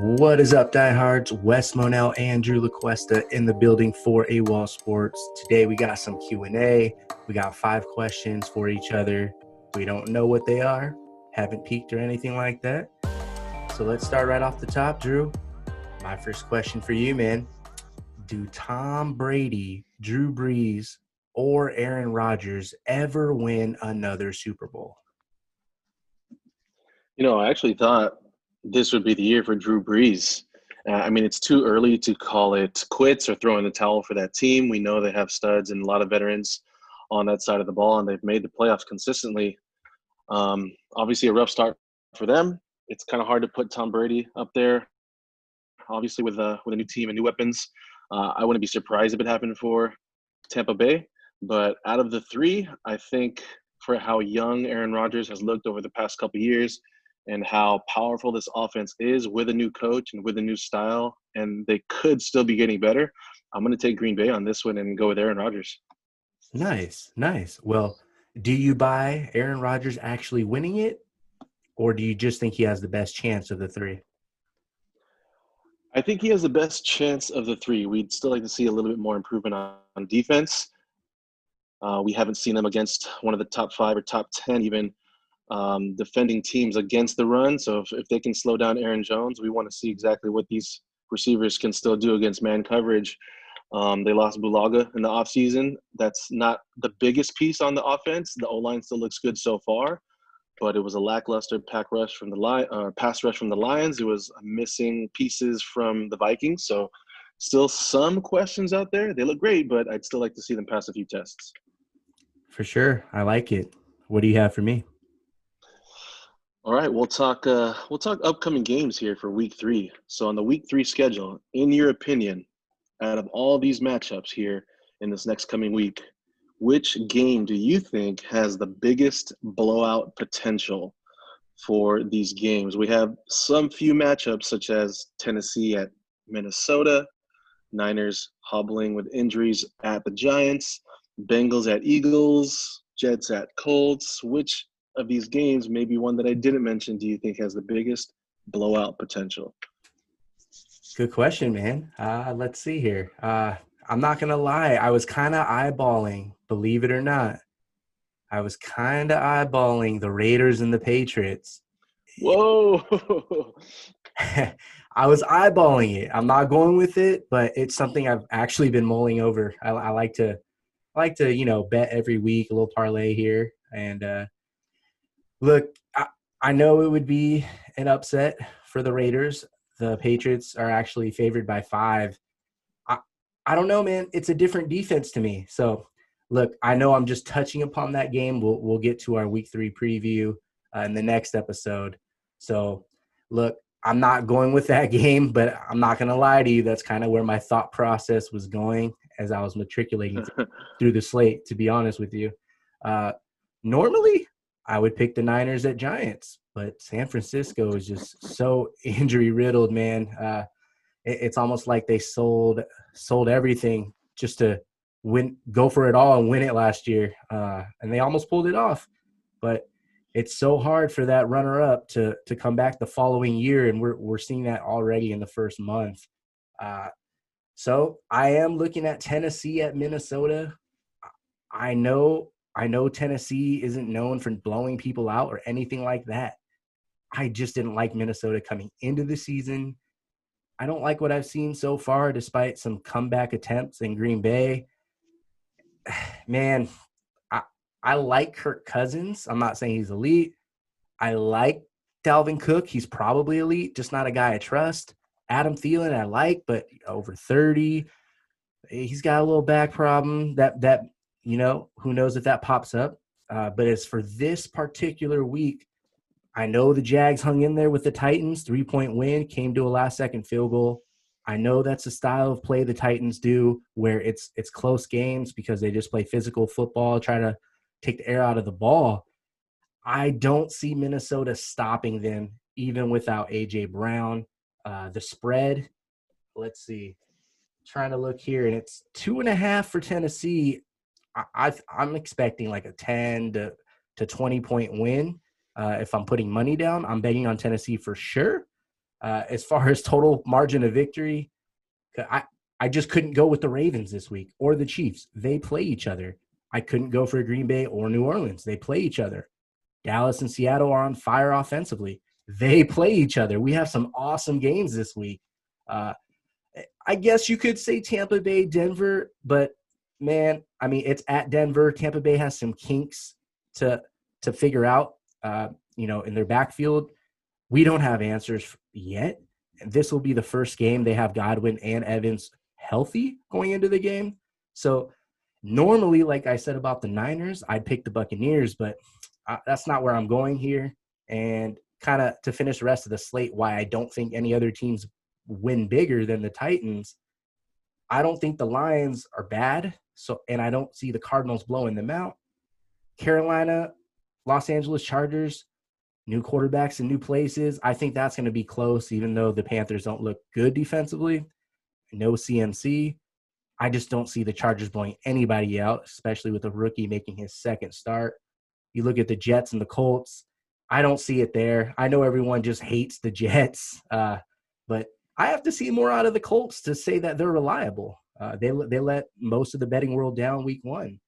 What is up, diehards? Wes Monell and Drew LaQuesta in the building for AWOL Sports. Today we got some Q&A. We got 5 questions for each other. We don't know what they are. Haven't peeked or anything like that. So let's start right off the top, Drew. My first question for you, man. Do Tom Brady, Drew Brees, or Aaron Rodgers ever win another Super Bowl? You know, I actually thought this would be the year for Drew Brees. I mean, it's too early to call it quits or throw in the towel for that team. We know they have studs and a lot of veterans on that side of the ball, and they've made the playoffs consistently. Obviously, a rough start for them. It's kind of hard to put Tom Brady up there, obviously, with a new team and new weapons. I wouldn't be surprised if it happened for Tampa Bay. But out of the three, I think for how young Aaron Rodgers has looked over the past couple of years and how powerful this offense is with a new coach and with a new style, and they could still be getting better, I'm going to take Green Bay on this one and go with Aaron Rodgers. Nice. Well, do you buy Aaron Rodgers actually winning it, or do you just think he has the best chance of the three? I think he has the best chance of the three. We'd still like to see a little bit more improvement on defense. We haven't seen him against one of the top 5 or top 10 even defending teams against the run. So if they can slow down Aaron Jones, we want to see exactly what these receivers can still do against man coverage. They lost Bulaga in the offseason. That's not the biggest piece on the offense. The O-line still looks good so far, but it was a lackluster pass rush from the Lions. It was missing pieces from the Vikings. So still some questions out there. They look great, but I'd still like to see them pass a few tests. For sure. I like it. What do you have for me? All right, we'll talk upcoming games here for Week 3. So on the Week 3 schedule, in your opinion, out of all these matchups here in this next coming week, which game do you think has the biggest blowout potential for these games? We have some few matchups such as Tennessee at Minnesota, Niners hobbling with injuries at the Giants, Bengals at Eagles, Jets at Colts. Which of these games, maybe one that I didn't mention, do you think has the biggest blowout potential? Good question, man. Let's see here. I'm not going to lie. I was kind of eyeballing, believe it or not. I was kind of eyeballing the Raiders and the Patriots. Whoa. I was eyeballing it. I'm not going with it, but it's something I've actually been mulling over. I like to, you know, bet every week, a little parlay here. And look, I know it would be an upset for the Raiders. The Patriots are actually favored by 5. I don't know, man. It's a different defense to me. So, look, I know I'm just touching upon that game. We'll get to our Week 3 preview in the next episode. So, look, I'm not going with that game, but I'm not going to lie to you. That's kind of where my thought process was going as I was matriculating through the slate, to be honest with you. Normally, I would pick the Niners at Giants, but San Francisco is just so injury-riddled, man. It's almost like they sold everything just to win, go for it all and win it last year, and they almost pulled it off. But it's so hard for that runner-up to come back the following year, and we're seeing that already in the first month. So I am looking at Tennessee at Minnesota. I know Tennessee isn't known for blowing people out or anything like that. I just didn't like Minnesota coming into the season. I don't like what I've seen so far, despite some comeback attempts in Green Bay. Man, I like Kirk Cousins. I'm not saying he's elite. I like Dalvin Cook. He's probably elite, just not a guy I trust. Adam Thielen I like, but over 30. He's got a little back problem. That you know, who knows if that pops up. But as for this particular week, I know the Jags hung in there with the Titans. 3-point win, came to a last-second field goal. I know that's the style of play the Titans do, where it's close games because they just play physical football, try to take the air out of the ball. I don't see Minnesota stopping them, even without A.J. Brown. The spread, let's see. Trying to look here, and it's 2.5 for Tennessee. I'm expecting like a 10 to 20 point win. If I'm putting money down, I'm betting on Tennessee for sure. As far as total margin of victory, I just couldn't go with the Ravens this week or the Chiefs. They play each other. I couldn't go for Green Bay or New Orleans. They play each other. Dallas and Seattle are on fire offensively. They play each other. We have some awesome games this week. I guess you could say Tampa Bay, Denver, but, man, I mean, it's at Denver. Tampa Bay has some kinks to figure out, in their backfield. We don't have answers yet. And this will be the first game they have Godwin and Evans healthy going into the game. So normally, like I said about the Niners, I'd pick the Buccaneers, but that's not where I'm going here. And kind of to finish the rest of the slate, why I don't think any other teams win bigger than the Titans. I don't think the Lions are bad, and I don't see the Cardinals blowing them out. Carolina, Los Angeles Chargers, new quarterbacks in new places. I think that's going to be close, even though the Panthers don't look good defensively. No CMC. I just don't see the Chargers blowing anybody out, especially with a rookie making his second start. You look at the Jets and the Colts. I don't see it there. I know everyone just hates the Jets, but I have to see more out of the Colts to say that they're reliable. They let most of the betting world down week one.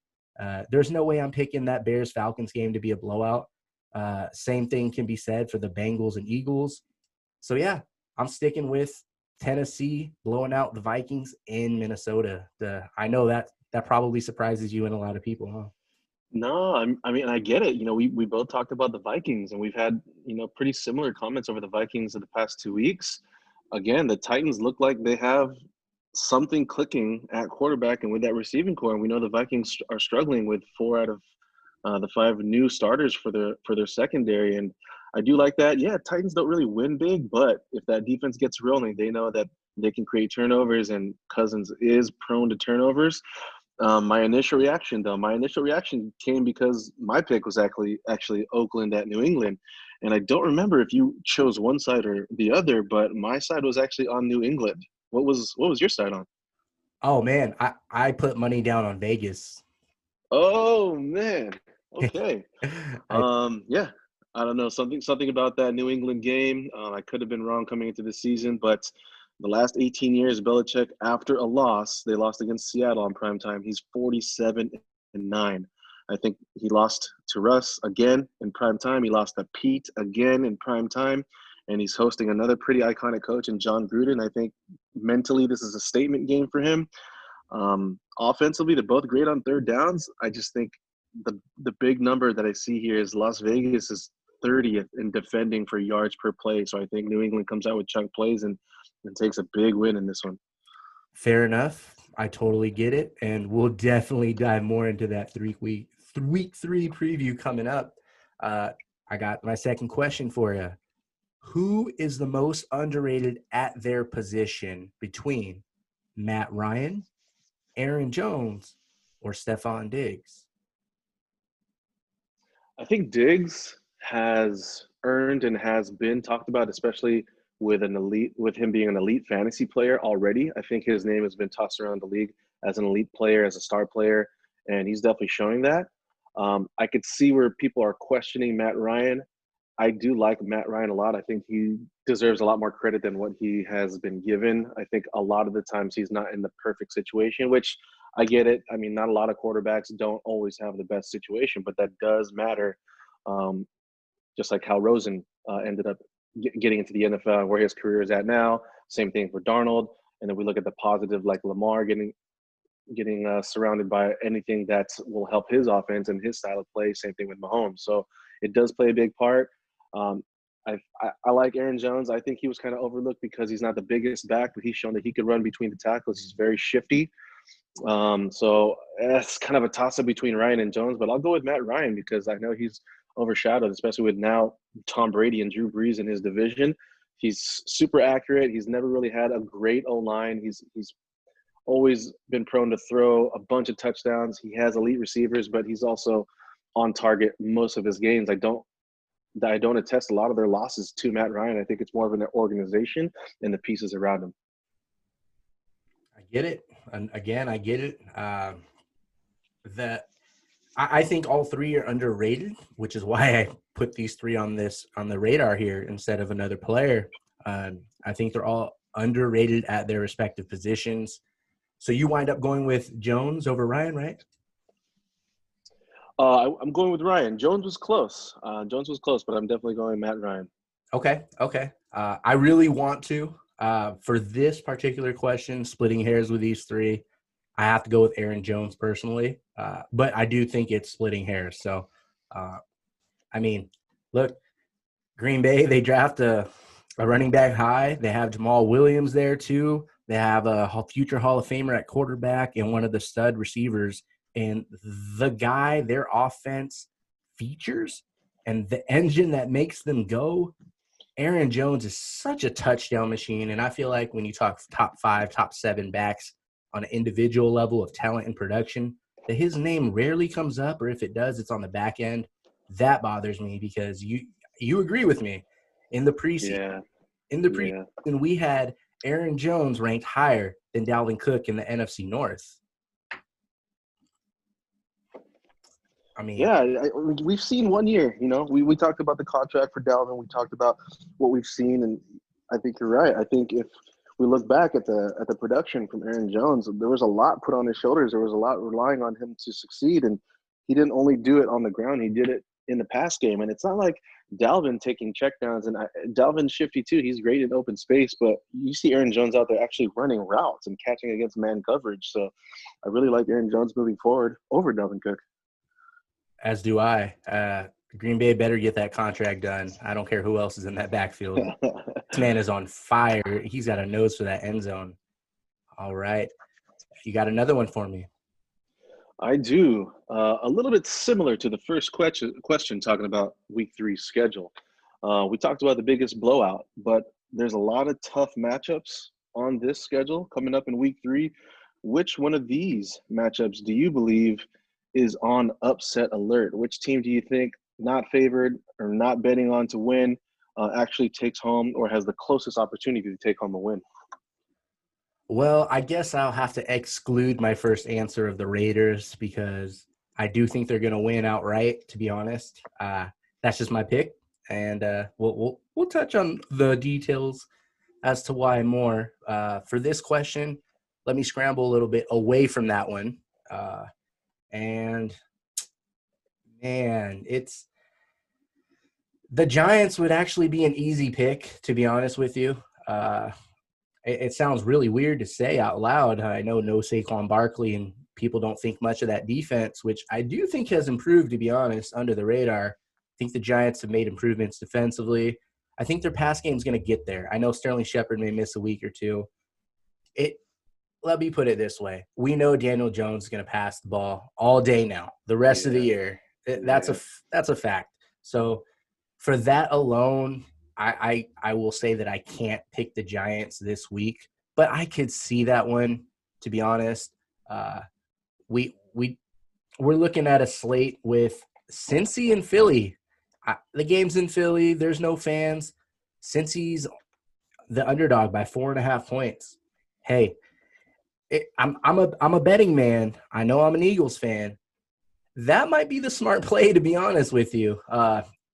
There's no way I'm picking that Bears-Falcons game to be a blowout. Same thing can be said for the Bengals and Eagles. So, yeah, I'm sticking with Tennessee blowing out the Vikings in Minnesota. I know that probably surprises you and a lot of people, huh? No, I mean, I get it. You know, we both talked about the Vikings, and we've had, pretty similar comments over the Vikings in the past 2 weeks. Again, the Titans look like they have something clicking at quarterback and with that receiving core. And we know the Vikings are struggling with 4 out of the 5 new starters for their secondary. And I do like that. Yeah, Titans don't really win big, but if that defense gets rolling, they know that they can create turnovers, and Cousins is prone to turnovers. My initial reaction came because my pick was actually Oakland at New England. And I don't remember if you chose one side or the other, but my side was actually on New England. What was your side on? Oh, man, I put money down on Vegas. Oh, man. Okay. Yeah, I don't know. Something about that New England game. I could have been wrong coming into the season, but – the last 18 years, Belichick, after a loss, they lost against Seattle on primetime. He's 47-9. I think he lost to Russ again in primetime. He lost to Pete again in primetime. And he's hosting another pretty iconic coach in John Gruden. I think mentally this is a statement game for him. Offensively, they're both great on third downs. I just think the big number that I see here is Las Vegas is 30th in defending for yards per play. So I think New England comes out with chunk plays and takes a big win in this one. Fair enough. I totally get it. And we'll definitely dive more into that week three preview coming up. I got my second question for you. Who is the most underrated at their position between Matt Ryan, Aaron Jones, or Stephon Diggs? I think Diggs has earned and has been talked about, especially with him being an elite fantasy player already. I think his name has been tossed around the league as an elite player, as a star player, and he's definitely showing that. I could see where people are questioning Matt Ryan. I do like Matt Ryan a lot. I think he deserves a lot more credit than what he has been given. I think a lot of the times he's not in the perfect situation, which I get it. I mean, not a lot of quarterbacks don't always have the best situation, but that does matter. Just like how Rosen ended up getting into the NFL, where his career is at now. Same thing for Darnold. And then we look at the positive, like Lamar getting surrounded by anything that will help his offense and his style of play. Same thing with Mahomes. So it does play a big part. I like Aaron Jones. I think he was kind of overlooked because he's not the biggest back, but he's shown that he could run between the tackles. He's very shifty. So that's kind of a toss-up between Ryan and Jones, but I'll go with Matt Ryan because I know he's overshadowed, especially with now Tom Brady and Drew Brees in his division. He's super accurate. He's never really had a great O-line. He's always been prone to throw a bunch of touchdowns. He has elite receivers, but he's also on target most of his games. I don't attest a lot of their losses to Matt Ryan. I think it's more of an organization and the pieces around him. I get it. And again, I get it. I think all three are underrated, which is why I put these three on the radar here instead of another player. I think they're all underrated at their respective positions. So you wind up going with Jones over Ryan, right? I'm going with Ryan. Jones was close. But I'm definitely going Matt Ryan. Okay. I really want to, for this particular question, splitting hairs with these three, I have to go with Aaron Jones personally. But I do think it's splitting hairs. So, I mean, look, Green Bay, they draft a running back high. They have Jamal Williams there too. They have a future Hall of Famer at quarterback and one of the stud receivers. And the guy their offense features and the engine that makes them go, Aaron Jones is such a touchdown machine. And I feel like when you talk top five, top seven backs on an individual level of talent and production, that his name rarely comes up, or if it does, it's on the back end. That bothers me because you agree with me. In the preseason, we had Aaron Jones ranked higher than Dalvin Cook in the NFC North. I mean, we've seen one year, you know, we talked about the contract for Dalvin. We talked about what we've seen. And I think you're right. I think if we look back at the production from Aaron Jones, there was a lot put on his shoulders. There was a lot relying on him to succeed. And he didn't only do it on the ground. He did it in the pass game. And it's not like Dalvin taking checkdowns, and Dalvin's shifty too. He's great in open space, but you see Aaron Jones out there actually running routes and catching against man coverage. So I really like Aaron Jones moving forward over Dalvin Cook. As do I. Green Bay better get that contract done. I don't care who else is in that backfield. This man is on fire. He's got a nose for that end zone. All right. You got another one for me? I do. A little bit similar to the first question talking about Week 3 schedule. We talked about the biggest blowout, but there's a lot of tough matchups on this schedule coming up in Week 3. Which one of these matchups do you believe is on upset alert? Which team do you think not favored or not betting on to win actually takes home or has the closest opportunity to take home a win? Well, I guess I'll have to exclude my first answer of the Raiders because I do think they're going to win outright, to be honest. That's just my pick, and we'll touch on the details as to why more. For this question, let me scramble a little bit away from that one. And, man, it's – the Giants would actually be an easy pick, to be honest with you. It sounds really weird to say out loud. I know no Saquon Barkley, and people don't think much of that defense, which I do think has improved, to be honest, under the radar. I think the Giants have made improvements defensively. I think their pass game is going to get there. I know Sterling Shepard may miss a week or two. Let me put it this way. We know Daniel Jones is going to pass the ball all day now, the rest of the year. That's a fact. So for that alone, I will say that I can't pick the Giants this week, but I could see that one, to be honest. We're looking at a slate with Cincy and Philly. The game's in Philly. There's no fans. Cincy's the underdog by 4.5 points. Hey, I'm a betting man. I know I'm an Eagles fan. That might be the smart play, to be honest with you.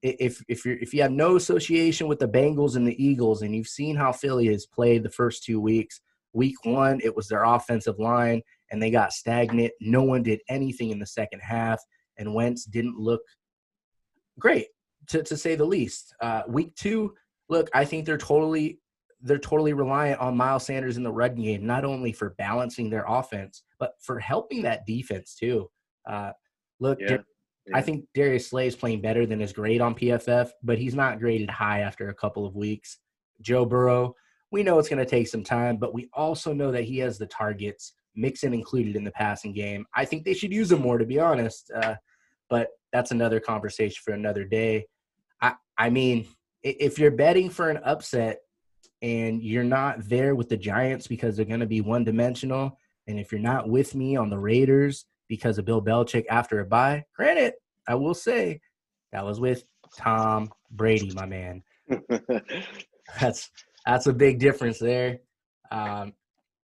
If you have no association with the Bengals and the Eagles, and you've seen how Philly has played the first 2 weeks. Week 1, it was their offensive line, and they got stagnant. No one did anything in the second half, and Wentz didn't look great, to say the least. Week 2, look, I think they're totally reliant on Miles Sanders in the run game, not only for balancing their offense, but for helping that defense too. I think Darius Slay is playing better than his grade on PFF, but he's not graded high after a couple of weeks. Joe Burrow, we know it's going to take some time, but we also know that he has the targets, Mixon included, in the passing game. I think they should use him more, to be honest. But that's another conversation for another day. I mean, if you're betting for an upset, and you're not there with the Giants because they're going to be one-dimensional, and if you're not with me on the Raiders because of Bill Belichick after a bye, granted, I will say that was with Tom Brady, my man. That's a big difference there. And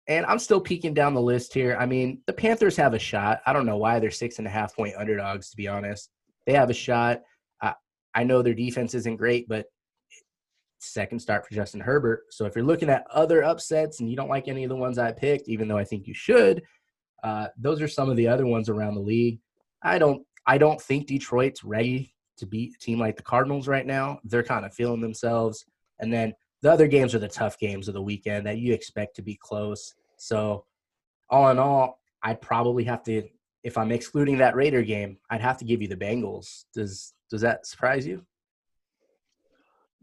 I'm still peeking down the list here. I mean, the Panthers have a shot. I don't know why they're 6.5-point underdogs, to be honest. They have a shot. I know their defense isn't great, but second start for Justin Herbert. So if you're looking at other upsets and you don't like any of the ones I picked, even though I think you should, those are some of the other ones around the league. I don't think Detroit's ready to beat a team like the Cardinals right now. They're kind of feeling themselves. And then the other games are the tough games of the weekend that you expect to be close. So all in all, I'd probably have to, if I'm excluding that Raider game, I'd have to give you the Bengals. Does that surprise you?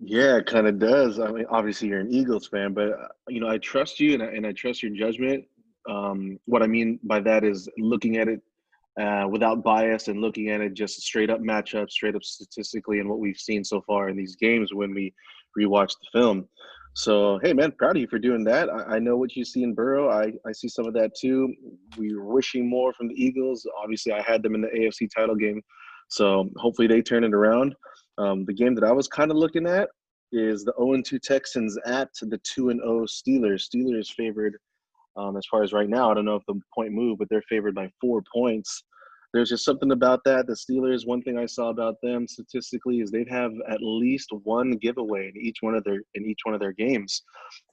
Yeah, it kind of does. I mean, obviously you're an Eagles fan, but you know, I trust you and I trust your judgment. What I mean by that is looking at it without bias and looking at it just straight up matchup, straight up statistically, and what we've seen so far in these games when we rewatch the film. So, hey, man, proud of you for doing that. I know what you see in Burrow. I see some of that too. We were wishing more from the Eagles. Obviously, I had them in the AFC title game, so hopefully they turn it around. The game that I was kind of looking at is the 0-2 Texans at the 2-0 Steelers. Steelers favored as far as right now. I don't know if the point moved, but they're favored by 4 points. There's just something about that. The Steelers, one thing I saw about them statistically is they'd have at least one giveaway in each one of their games.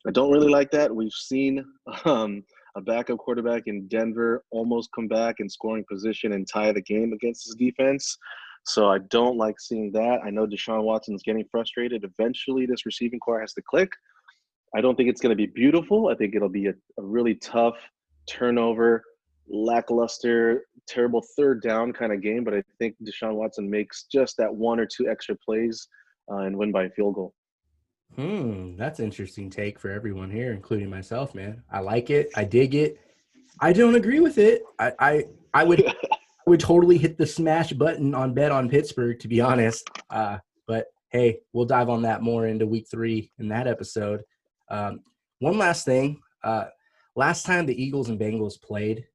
I don't really like that. We've seen a backup quarterback in Denver almost come back in scoring position and tie the game against his defense. So I don't like seeing that. I know Deshaun Watson's getting frustrated. Eventually, this receiving core has to click. I don't think it's going to be beautiful. I think it'll be a really tough turnover, lackluster, terrible third down kind of game, but I think Deshaun Watson makes just that one or two extra plays and win by a field goal. That's an interesting take for everyone here, including myself, man. I like it. I dig it. I don't agree with it. I would would totally hit the smash button on bet on Pittsburgh, to be honest. But, hey, we'll dive on that more into week 3 in that episode. One last thing. Last time the Eagles and Bengals played,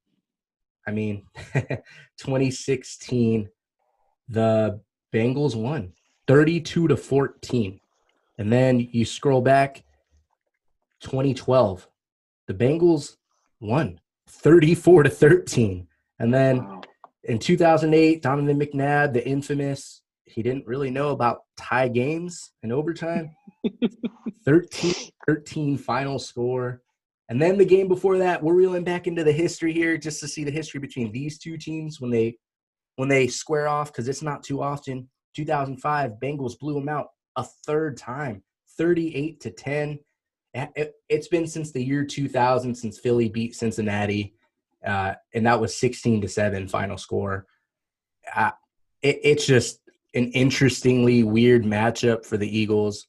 I mean, 2016, the Bengals won 32-14. And then you scroll back, 2012, the Bengals won 34-13. And then in 2008, Donovan McNabb, the infamous, he didn't really know about tie games in overtime, 13-13 final score. And then the game before that, we're reeling back into the history here just to see the history between these two teams when they square off, because it's not too often. 2005, Bengals blew them out a third time, 38-10. It's been since the year 2000 since Philly beat Cincinnati, and that was 16-7 final score. It's just an interestingly weird matchup for the Eagles.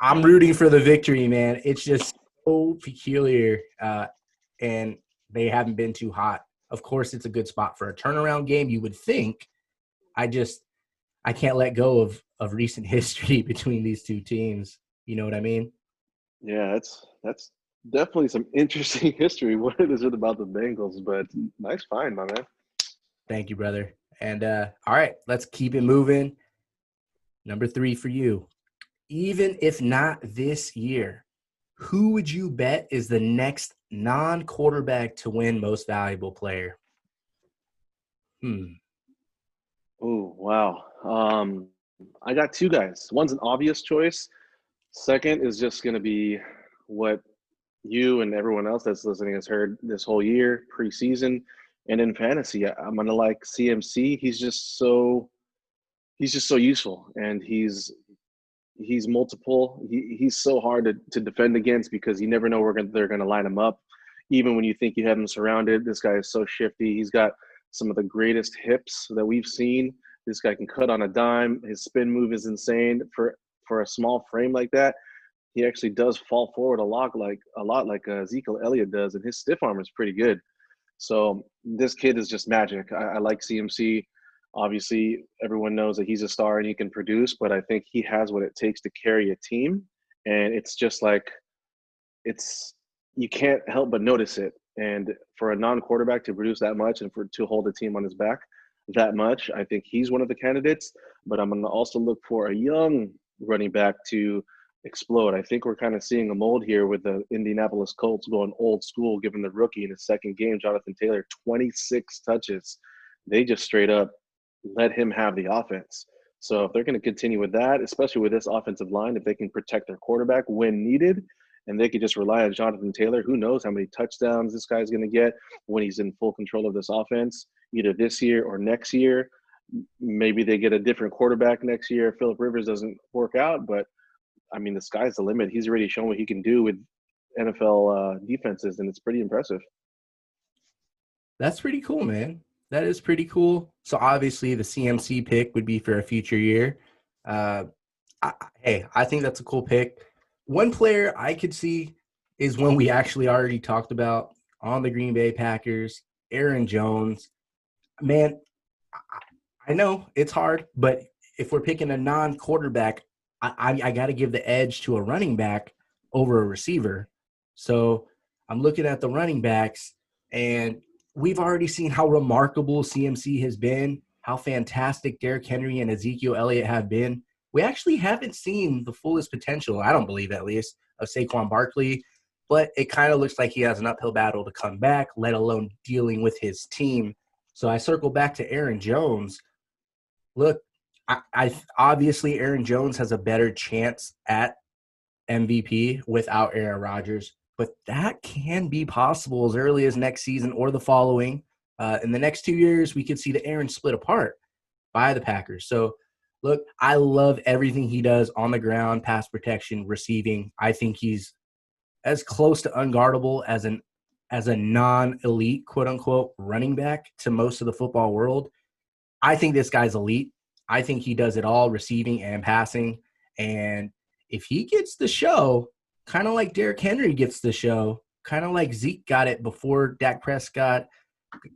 I'm rooting for the victory, man. It's just so peculiar, and they haven't been too hot. Of course, it's a good spot for a turnaround game, you would think. I can't let go of recent history between these two teams. You know what I mean? Yeah, that's definitely some interesting history. What is it about the Bengals? But nice find, my man. Thank you, brother. And all right, let's keep it moving. Number 3 for you. Even if not this year, who would you bet is the next non-quarterback to win Most Valuable Player? Oh, wow. I got two guys. One's an obvious choice. Second is just going to be what you and everyone else that's listening has heard this whole year, preseason, and in fantasy. I'm going to like CMC. He's just so useful, and he's multiple. He's so hard to defend against because you never know where they're going to line him up. Even when you think you have him surrounded, this guy is so shifty. He's got some of the greatest hips that we've seen. This guy can cut on a dime. His spin move is insane. For a small frame like that, he actually does fall forward a lot like Ezekiel Elliott does, and his stiff arm is pretty good. So this kid is just magic. I like CMC. Obviously, everyone knows that he's a star and he can produce, but I think he has what it takes to carry a team. And it's just like, you can't help but notice it. And for a non-quarterback to produce that much and to hold a team on his back that much, I think he's one of the candidates. But I'm going to also look for a young running back to explode. I think we're kind of seeing a mold here with the Indianapolis Colts going old school, giving the rookie in his second game, Jonathan Taylor, 26 touches. They just straight up let him have the offense. So if they're going to continue with that, especially with this offensive line, if they can protect their quarterback when needed, and they could just rely on Jonathan Taylor, who knows how many touchdowns this guy's going to get when he's in full control of this offense, either this year or next year. Maybe they get a different quarterback next year. Philip Rivers doesn't work out, but, I mean, the sky's the limit. He's already shown what he can do with NFL defenses, and it's pretty impressive. That's pretty cool, man. That is pretty cool. So, obviously, the CMC pick would be for a future year. I think that's a cool pick. One player I could see is one we actually already talked about on the Green Bay Packers, Aaron Jones. Man, I know it's hard, but if we're picking a non-quarterback, I got to give the edge to a running back over a receiver. So I'm looking at the running backs, and we've already seen how remarkable CMC has been, how fantastic Derrick Henry and Ezekiel Elliott have been. We actually haven't seen the fullest potential, I don't believe at least, of Saquon Barkley, but it kind of looks like he has an uphill battle to come back, let alone dealing with his team. So I circle back to Aaron Jones. Look, I obviously Aaron Jones has a better chance at MVP without Aaron Rodgers, but that can be possible as early as next season or the following. In the next 2 years, we could see the Aaron split apart by the Packers. So, look, I love everything he does on the ground, pass protection, receiving. I think he's as close to unguardable as a non-elite, quote-unquote, running back to most of the football world. I think this guy's elite. I think he does it all, receiving and passing. And if he gets the show, kind of like Derrick Henry gets the show, kind of like Zeke got it before Dak Prescott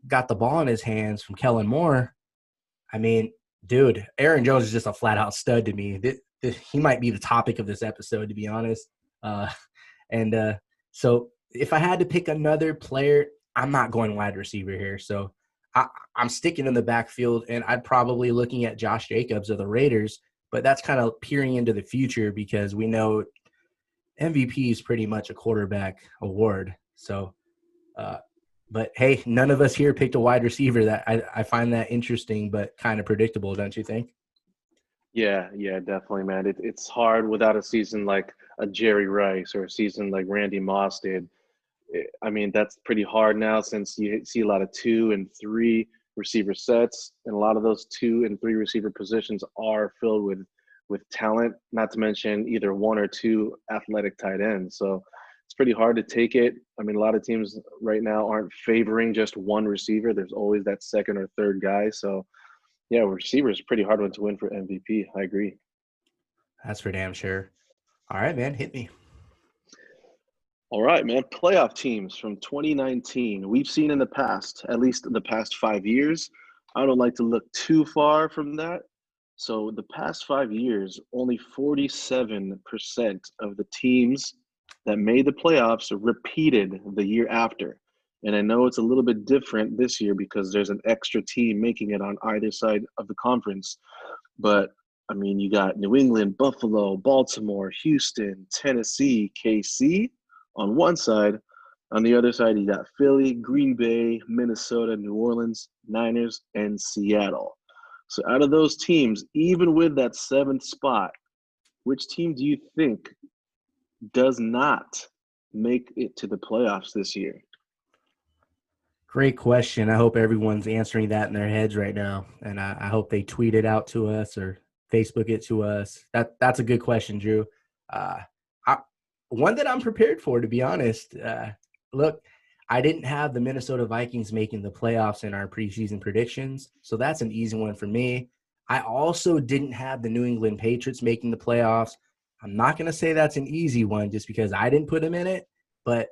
got the ball in his hands from Kellen Moore, I mean, dude, Aaron Jones is just a flat-out stud to me. He might be the topic of this episode, to be honest. So if I had to pick another player, I'm not going wide receiver here. So I'm sticking in the backfield, and I'd probably looking at Josh Jacobs of the Raiders, but that's kind of peering into the future because we know MVP is pretty much a quarterback award. So, but, hey, none of us here picked a wide receiver. That I find that interesting but kind of predictable, don't you think? Yeah, definitely, man. It's hard without a season like a Jerry Rice or a season like Randy Moss did. I mean, that's pretty hard now since you see a lot of 2 and 3 receiver sets, and a lot of those 2 and 3 receiver positions are filled with talent, not to mention either 1 or 2 athletic tight ends. So it's pretty hard to take it. I mean, a lot of teams right now aren't favoring just one receiver. There's always that second or third guy. So, yeah, receiver is a pretty hard one to win for MVP. I agree. That's for damn sure. All right, man, hit me. All right, man. Playoff teams from 2019. We've seen in the past, at least in the past 5 years. I don't like to look too far from that. So the past 5 years, only 47% of the teams that made the playoffs repeated the year after. And I know it's a little bit different this year because there's an extra team making it on either side of the conference. But, I mean, you got New England, Buffalo, Baltimore, Houston, Tennessee, KC on one side. On the other side, you got Philly, Green Bay, Minnesota, New Orleans, Niners, and Seattle. So out of those teams, even with that 7th spot, which team do you think does not make it to the playoffs this year? Great question. I hope everyone's answering that in their heads right now. And I hope they tweet it out to us or Facebook it to us. That's a good question, Drew. One that I'm prepared for, to be honest. Look, I didn't have the Minnesota Vikings making the playoffs in our preseason predictions, so that's an easy one for me. I also didn't have the New England Patriots making the playoffs. I'm not going to say that's an easy one just because I didn't put them in it, but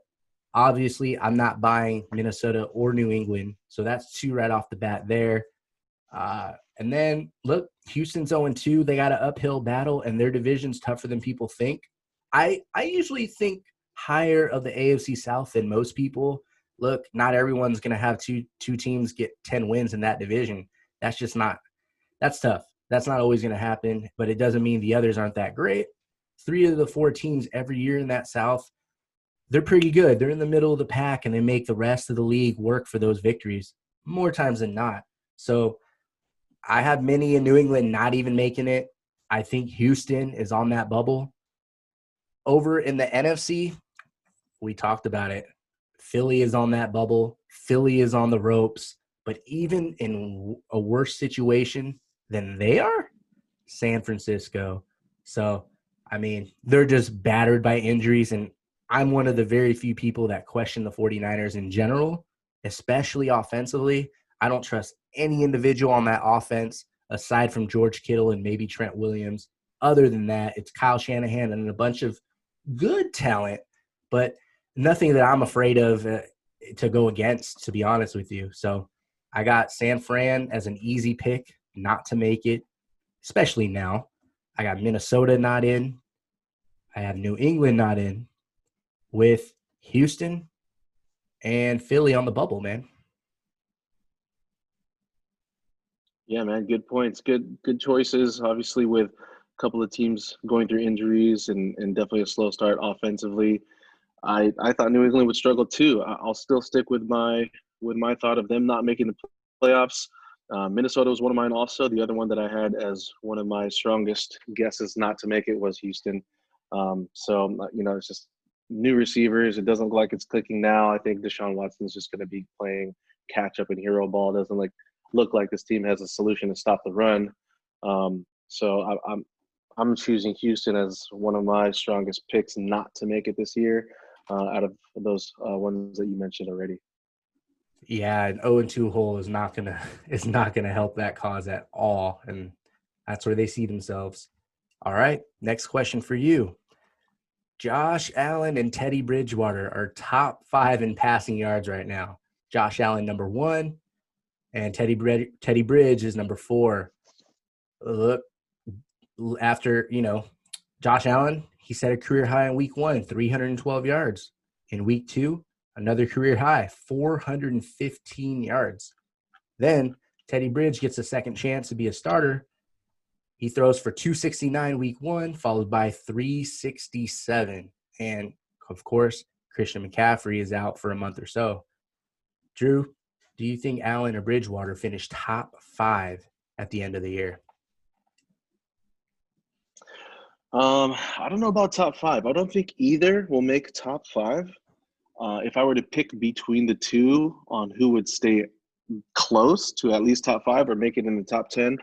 obviously I'm not buying Minnesota or New England, so that's two right off the bat there. And then, look, Houston's 0-2. They got an uphill battle, and their division's tougher than people think. I usually think higher of the AFC South than most people. Look, not everyone's going to have two teams get 10 wins in that division. That's just not – that's tough. That's not always going to happen, but it doesn't mean the others aren't that great. 3 of the 4 teams every year in that South, they're pretty good. They're in the middle of the pack, and they make the rest of the league work for those victories more times than not. So I have many in New England not even making it. I think Houston is on that bubble. Over in the NFC, we talked about it. Philly is on that bubble. Philly is on the ropes. But even in a worse situation than they are, San Francisco. So, I mean, they're just battered by injuries. And I'm one of the very few people that question the 49ers in general, especially offensively. I don't trust any individual on that offense aside from George Kittle and maybe Trent Williams. Other than that, it's Kyle Shanahan and a bunch of good talent, but nothing that I'm afraid of to go against, to be honest with you. So I got San Fran as an easy pick not to make it, especially now. I got Minnesota not in. I have New England not in, with Houston and Philly on the bubble, man. Yeah, man, good points. Good choices, obviously, with a couple of teams going through injuries and definitely a slow start offensively. I thought New England would struggle too. I'll still stick with my thought of them not making the playoffs. Minnesota was one of mine also. The other one that I had as one of my strongest guesses not to make it was Houston. So, it's just new receivers. It doesn't look like it's clicking now. I think Deshaun Watson's just going to be playing catch-up and hero ball. It doesn't look like this team has a solution to stop the run. So I'm choosing Houston as one of my strongest picks not to make it this year out of those ones that you mentioned already. Yeah, an 0-2 hole is not gonna help that cause at all, and that's where they see themselves. All right, next question for you. Josh Allen and Teddy Bridgewater are top 5 in passing yards right now. Josh Allen number 1. And Teddy Bridge is number 4. Look, after, Josh Allen, he set a career high in week 1, 312 yards. In week 2, another career high, 415 yards. Then Teddy Bridge gets a second chance to be a starter. He throws for 269 week 1, followed by 367. And, of course, Christian McCaffrey is out for a month or so. Drew, do you think Allen or Bridgewater finished top 5 at the end of the year? I don't know about top 5. I don't think either will make top 5. If I were to pick between the two on who would stay close to at least top 5 or make it in the top 10,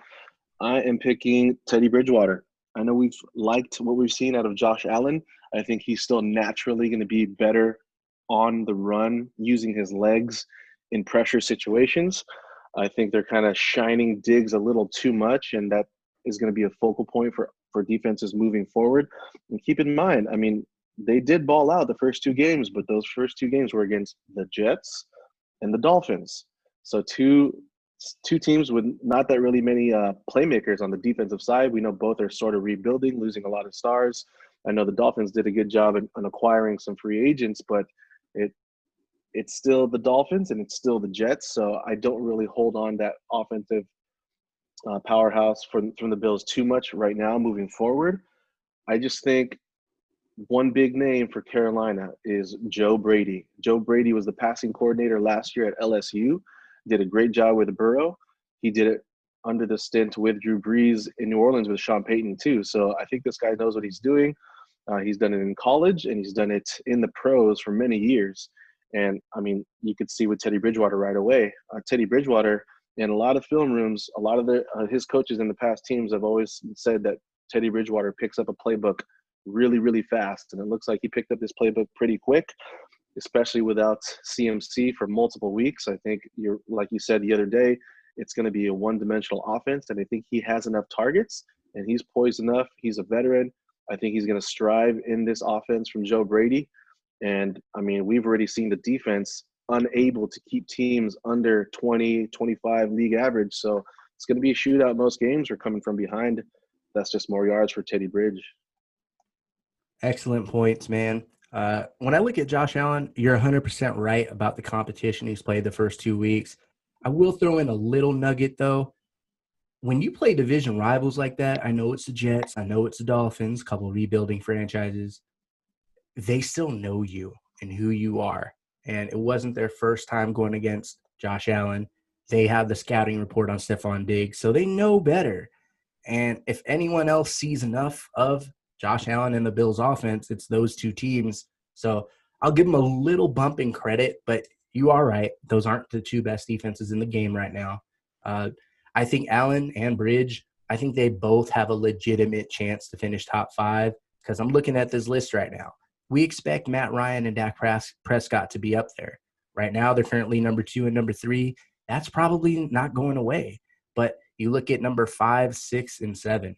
I am picking Teddy Bridgewater. I know we've liked what we've seen out of Josh Allen. I think he's still naturally going to be better on the run, using his legs in pressure situations. I think they're kind of shining Diggs a little too much, and that is going to be a focal point for defenses moving forward. And keep in mind, I mean, they did ball out the first 2 games, but those first 2 games were against the Jets and the Dolphins. So two teams with not that really many playmakers on the defensive side. We know both are sort of rebuilding, losing a lot of stars. I know the Dolphins did a good job in acquiring some free agents, but it's still the Dolphins and it's still the Jets, so I don't really hold on that offensive powerhouse from the Bills too much right now moving forward. I just think one big name for Carolina is Joe Brady. Joe Brady was the passing coordinator last year at LSU, did a great job with Burrow. He did it under the stint with Drew Brees in New Orleans with Sean Payton too, so I think this guy knows what he's doing. He's done it in college and he's done it in the pros for many years. And, I mean, you could see with Teddy Bridgewater right away. Teddy Bridgewater, in a lot of film rooms, a lot of his coaches in the past teams have always said that Teddy Bridgewater picks up a playbook really, really fast. And it looks like he picked up this playbook pretty quick, especially without CMC for multiple weeks. I think, like you said the other day, it's going to be a one-dimensional offense. And I think he has enough targets, and he's poised enough. He's a veteran. I think he's going to strive in this offense from Joe Brady. And, I mean, we've already seen the defense unable to keep teams under 20, 25 league average. So it's going to be a shootout. Most games are coming from behind. That's just more yards for Teddy Bridge. Excellent points, man. When I look at Josh Allen, you're 100% right about the competition he's played the first 2 weeks. I will throw in a little nugget, though. When you play division rivals like that, I know it's the Jets, I know it's the Dolphins, a couple of rebuilding franchises. They still know you and who you are. And it wasn't their first time going against Josh Allen. They have the scouting report on Stephon Diggs, so they know better. And if anyone else sees enough of Josh Allen and the Bills offense, it's those two teams. So I'll give them a little bump in credit, but you are right. Those aren't the two best defenses in the game right now. I think Allen and Bridge, I think they both have a legitimate chance to finish top five because I'm looking at this list right now. We expect Matt Ryan and Dak Prescott to be up there. Right now, they're currently number 2 and number 3. That's probably not going away. But you look at number 5, 6, and 7.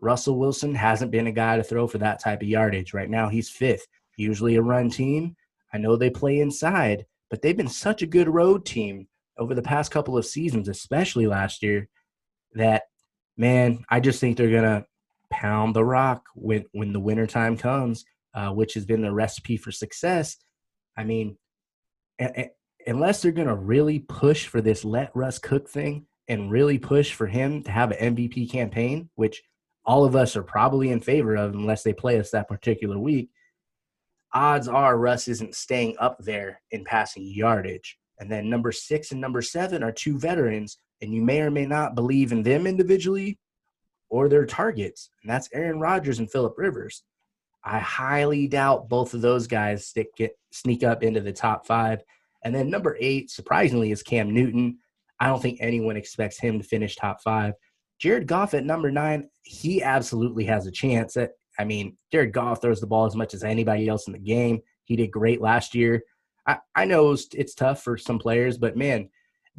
Russell Wilson hasn't been a guy to throw for that type of yardage. Right now, he's 5th. Usually a run team. I know they play inside, but they've been such a good road team over the past couple of seasons, especially last year, that, man, I just think they're going to pound the rock when the wintertime comes, which has been the recipe for success. I mean, unless they're going to really push for this let Russ cook thing and really push for him to have an MVP campaign, which all of us are probably in favor of unless they play us that particular week, odds are Russ isn't staying up there in passing yardage. And then number 6 and number 7 are two veterans, and you may or may not believe in them individually or their targets, and that's Aaron Rodgers and Phillip Rivers. I highly doubt both of those guys sneak up into the top 5. And then number 8, surprisingly, is Cam Newton. I don't think anyone expects him to finish top 5. Jared Goff at number 9, he absolutely has a chance. I mean, Jared Goff throws the ball as much as anybody else in the game. He did great last year. I know it's tough for some players, but, man,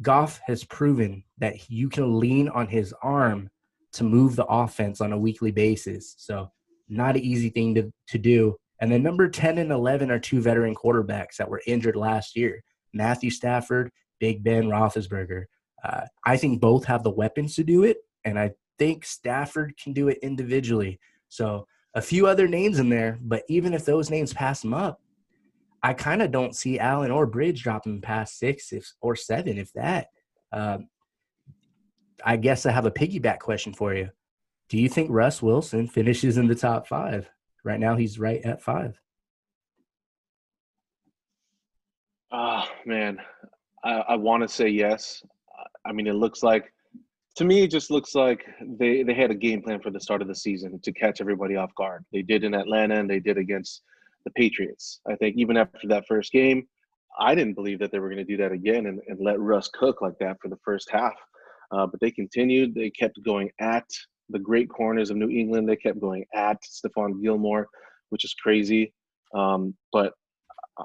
Goff has proven that you can lean on his arm to move the offense on a weekly basis. So not an easy thing to do. And then number 10 and 11 are two veteran quarterbacks that were injured last year, Matthew Stafford, Big Ben Roethlisberger. I think both have the weapons to do it, and I think Stafford can do it individually. So a few other names in there, but even if those names pass them up, I kind of don't see Allen or Bridge dropping past 6 or 7, if that. I guess I have a piggyback question for you. Do you think Russ Wilson finishes in the top 5? Right now, he's right at 5. Man, I want to say yes. I mean, it looks like, to me, it just looks like they had a game plan for the start of the season to catch everybody off guard. They did in Atlanta, and they did against the Patriots. I think even after that first game, I didn't believe that they were going to do that again and let Russ cook like that for the first half. But they continued. They kept going at the great corners of New England. They kept going at Stephon Gilmore, which is crazy. But,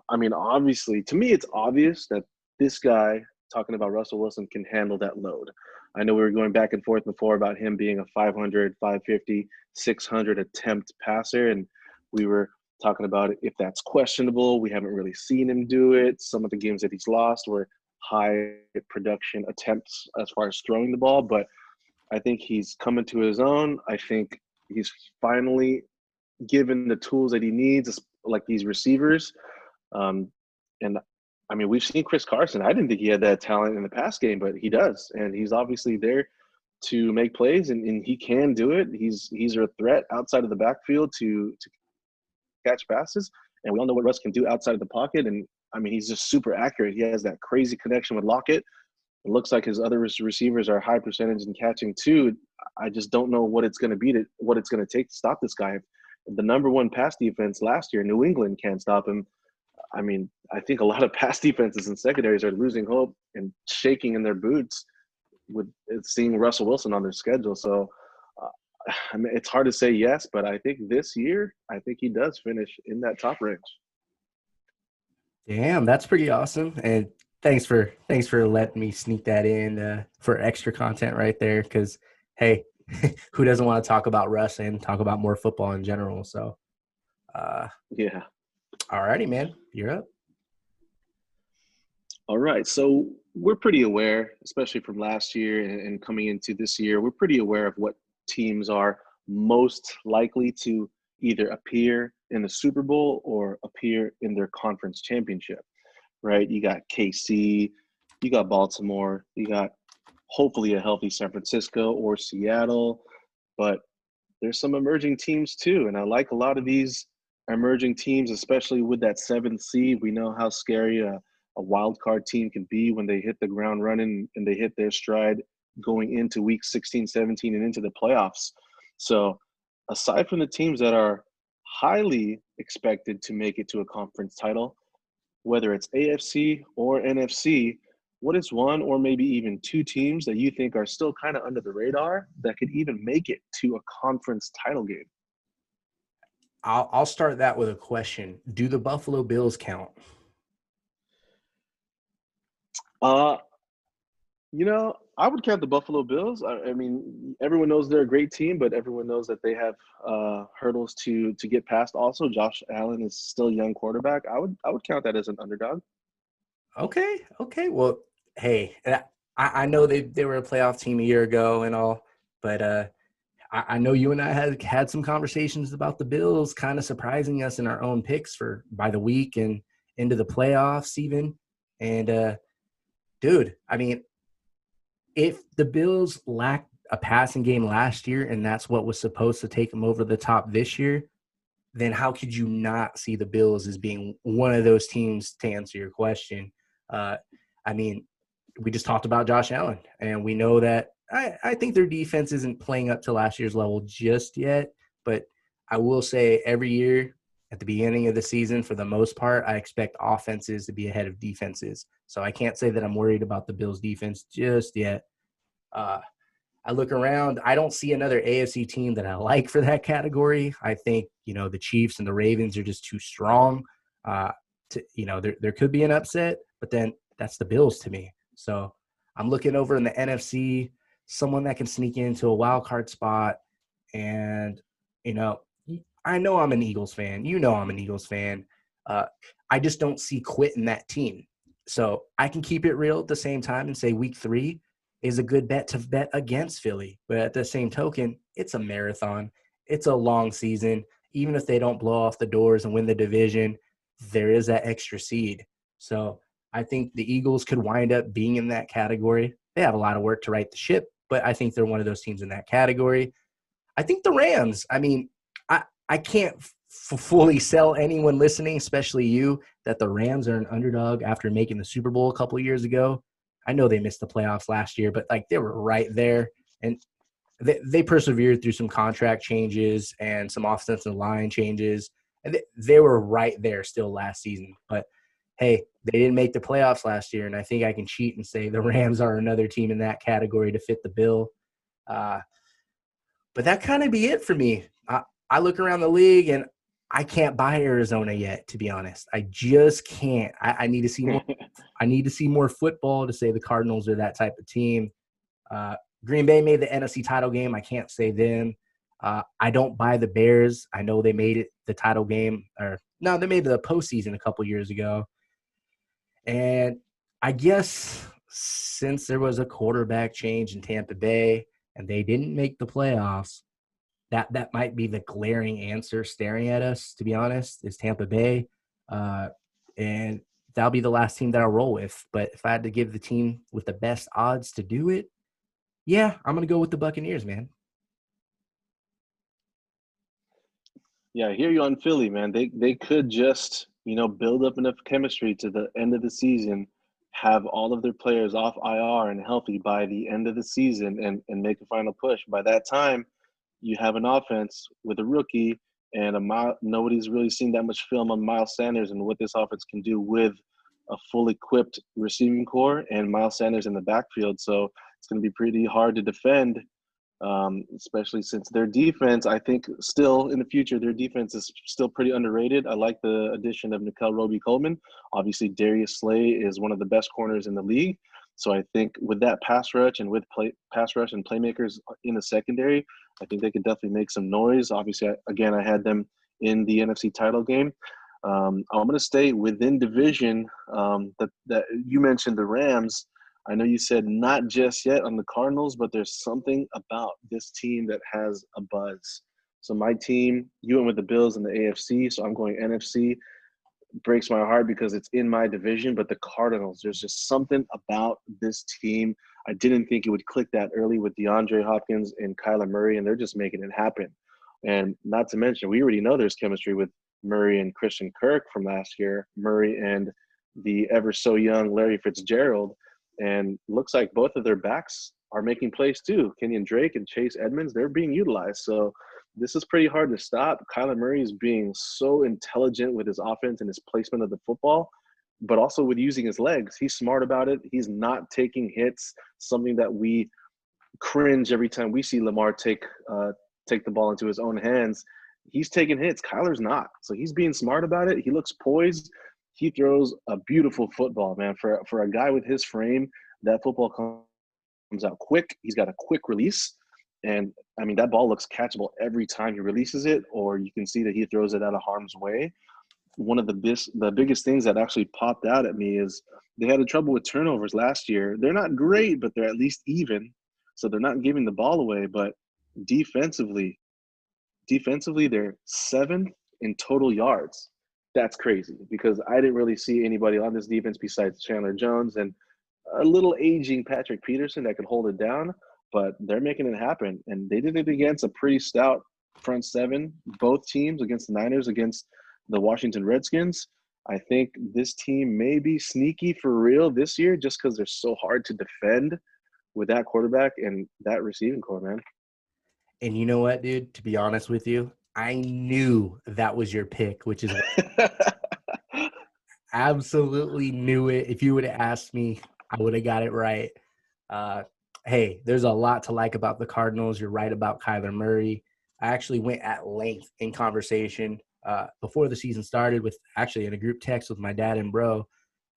I mean, obviously, to me, it's obvious that this guy, talking about Russell Wilson, can handle that load. I know we were going back and forth before about him being a 500, 550, 600 attempt passer, and we were talking about if that's questionable. We haven't really seen him do it. Some of the games that he's lost were high production attempts as far as throwing the ball, but I think he's coming to his own. I think he's finally given the tools that he needs, like these receivers. And, I mean, we've seen Chris Carson. I didn't think he had that talent in the past game, but he does, and he's obviously there to make plays, and he can do it. He's a threat outside of the backfield to catch passes, and we all know what Russ can do outside of the pocket, and, I mean, he's just super accurate. He has that crazy connection with Lockett. It looks like his other receivers are high percentage in catching too. I just don't know what it's going to be to what it's going to take to stop this guy. The number one pass defense last year, New England, can't stop him. I mean, I think a lot of pass defenses and secondaries are losing hope and shaking in their boots with seeing Russell Wilson on their schedule. So, I mean, it's hard to say yes, but I think this year, I think he does finish in that top range. Damn, that's pretty awesome. And thanks for letting me sneak that in for extra content right there because, hey, who doesn't want to talk about Russ and talk about more football in general? So, yeah. All righty, man. You're up. All right. So we're pretty aware, especially from last year and coming into this year, we're pretty aware of what teams are most likely to either appear in the Super Bowl or appear in their conference championship, right? You got KC, you got Baltimore, you got hopefully a healthy San Francisco or Seattle, but there's some emerging teams too. And I like a lot of these emerging teams, especially with that 7th seed. We know how scary a wild card team can be when they hit the ground running and they hit their stride going into week 16, 17, and into the playoffs. So aside from the teams that are highly expected to make it to a conference title, whether it's AFC or NFC, what is one or maybe even two teams that you think are still kind of under the radar that could even make it to a conference title game? I'll start that with a question. Do the Buffalo Bills count? You know, I would count the Buffalo Bills. I mean, everyone knows they're a great team, but everyone knows that they have hurdles to get past. Also, Josh Allen is still a young quarterback. I would count that as an underdog. Okay. Well, hey, I know they were a playoff team a year ago and all, but I know you and I had some conversations about the Bills kind of surprising us in our own picks by the week and into the playoffs even. And, dude, I mean, if the Bills lacked a passing game last year and that's what was supposed to take them over the top this year, then how could you not see the Bills as being one of those teams, to answer your question? I mean, we just talked about Josh Allen, and we know that I think their defense isn't playing up to last year's level just yet, but I will say every year at the beginning of the season, for the most part, I expect offenses to be ahead of defenses. So I can't say that I'm worried about the Bills' defense just yet. I look around. I don't see another AFC team that I like for that category. I think, you know, the Chiefs and the Ravens are just too strong. There could be an upset, but then that's the Bills to me. So I'm looking over in the NFC, someone that can sneak into a wild card spot. And, you know, I know I'm an Eagles fan. You know I'm an Eagles fan. I just don't see quitting that team. So I can keep it real at the same time and say week 3 is a good bet to bet against Philly. But at the same token, it's a marathon. It's a long season. Even if they don't blow off the doors and win the division, there is that extra seed. So I think the Eagles could wind up being in that category. They have a lot of work to right the ship, but I think they're one of those teams in that category. I think the Rams, I mean, I can't fully sell anyone listening, especially you, that the Rams are an underdog after making the Super Bowl a couple of years ago. I know they missed the playoffs last year, but like they were right there, and they persevered through some contract changes and some offensive line changes, and they were right there still last season. But hey, they didn't make the playoffs last year, and I think I can cheat and say the Rams are another team in that category to fit the bill. But that kind of be it for me. I look around the league and I can't buy Arizona yet, to be honest. I just can't. I need to see more. I need to see more football to say the Cardinals are that type of team. Green Bay made the NFC title game. I can't say them. I don't buy the Bears. I know they made it the title game, they made the postseason a couple years ago. And I guess since there was a quarterback change in Tampa Bay and they didn't make the playoffs, that might be the glaring answer staring at us, to be honest, is Tampa Bay. And that'll be the last team that I'll roll with. But if I had to give the team with the best odds to do it, yeah, I'm going to go with the Buccaneers, man. Yeah, I hear you on Philly, man. They could just, you know, build up enough chemistry to the end of the season, have all of their players off IR and healthy by the end of the season and make a final push. By that time, you have an offense with a rookie, and nobody's really seen that much film on Miles Sanders and what this offense can do with a full-equipped receiving core and Miles Sanders in the backfield. So it's going to be pretty hard to defend, especially since their defense, I think, still in the future, their defense is still pretty underrated. I like the addition of Nickel Roby Coleman. Obviously, Darius Slay is one of the best corners in the league. So I think with that pass rush and playmakers in the secondary, I think they could definitely make some noise. Obviously, I had them in the NFC title game. I'm going to stay within division. That you mentioned the Rams. I know you said not just yet on the Cardinals, but there's something about this team that has a buzz. So my team, you went with the Bills in the AFC, so I'm going NFC. Breaks my heart because it's in my division, but the Cardinals, there's just something about this team. I didn't think it would click that early with DeAndre Hopkins and Kyler Murray, and they're just making it happen. And not to mention, we already know there's chemistry with Murray and Christian Kirk from last year, Murray and the ever so young Larry Fitzgerald, and looks like both of their backs are making plays too. Kenyon Drake and Chase Edmonds, they're being utilized. So this is pretty hard to stop. Kyler Murray is being so intelligent with his offense and his placement of the football, but also with using his legs. He's smart about it. He's not taking hits, something that we cringe every time we see Lamar take the ball into his own hands. He's taking hits. Kyler's not. So he's being smart about it. He looks poised. He throws a beautiful football, man. For a guy with his frame, that football comes out quick. He's got a quick release. And, I mean, that ball looks catchable every time he releases it, or you can see that he throws it out of harm's way. One of the biggest things that actually popped out at me is they had trouble with turnovers last year. They're not great, but they're at least even. So they're not giving the ball away. But defensively, they're seventh in total yards. That's crazy, because I didn't really see anybody on this defense besides Chandler Jones and a little aging Patrick Peterson that could hold it down, but they're making it happen. And they did it against a pretty stout front seven, both teams, against the Niners, against the Washington Redskins. I think this team may be sneaky for real this year just because they're so hard to defend with that quarterback and that receiving core, man. And you know what, dude? To be honest with you, I knew that was your pick, which is – absolutely knew it. If you would have asked me, I would have got it right. Hey, there's a lot to like about the Cardinals. You're right about Kyler Murray. I actually went at length in conversation before the season started with – actually in a group text with my dad and bro.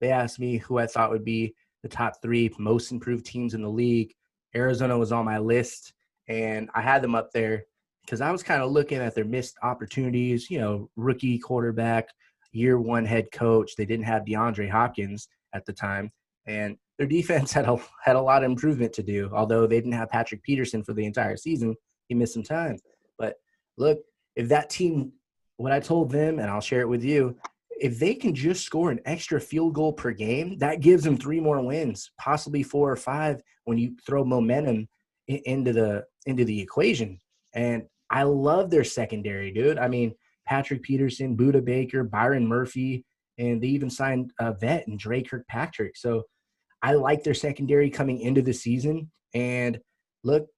They asked me who I thought would be the top three most improved teams in the league. Arizona was on my list. And I had them up there because I was kind of looking at their missed opportunities, you know, rookie quarterback, year one head coach. They didn't have DeAndre Hopkins at the time. And their defense had a lot of improvement to do, although they didn't have Patrick Peterson for the entire season. He missed some time. But, look, if that team – what I told them, and I'll share it with you, if they can just score an extra field goal per game, that gives them 3 more wins, possibly 4 or 5 when you throw momentum into the equation. And I love their secondary, dude. I mean, Patrick Peterson, Buda Baker, Byron Murphy, and they even signed a vet and Dre Kirkpatrick. So I like their secondary coming into the season. And look,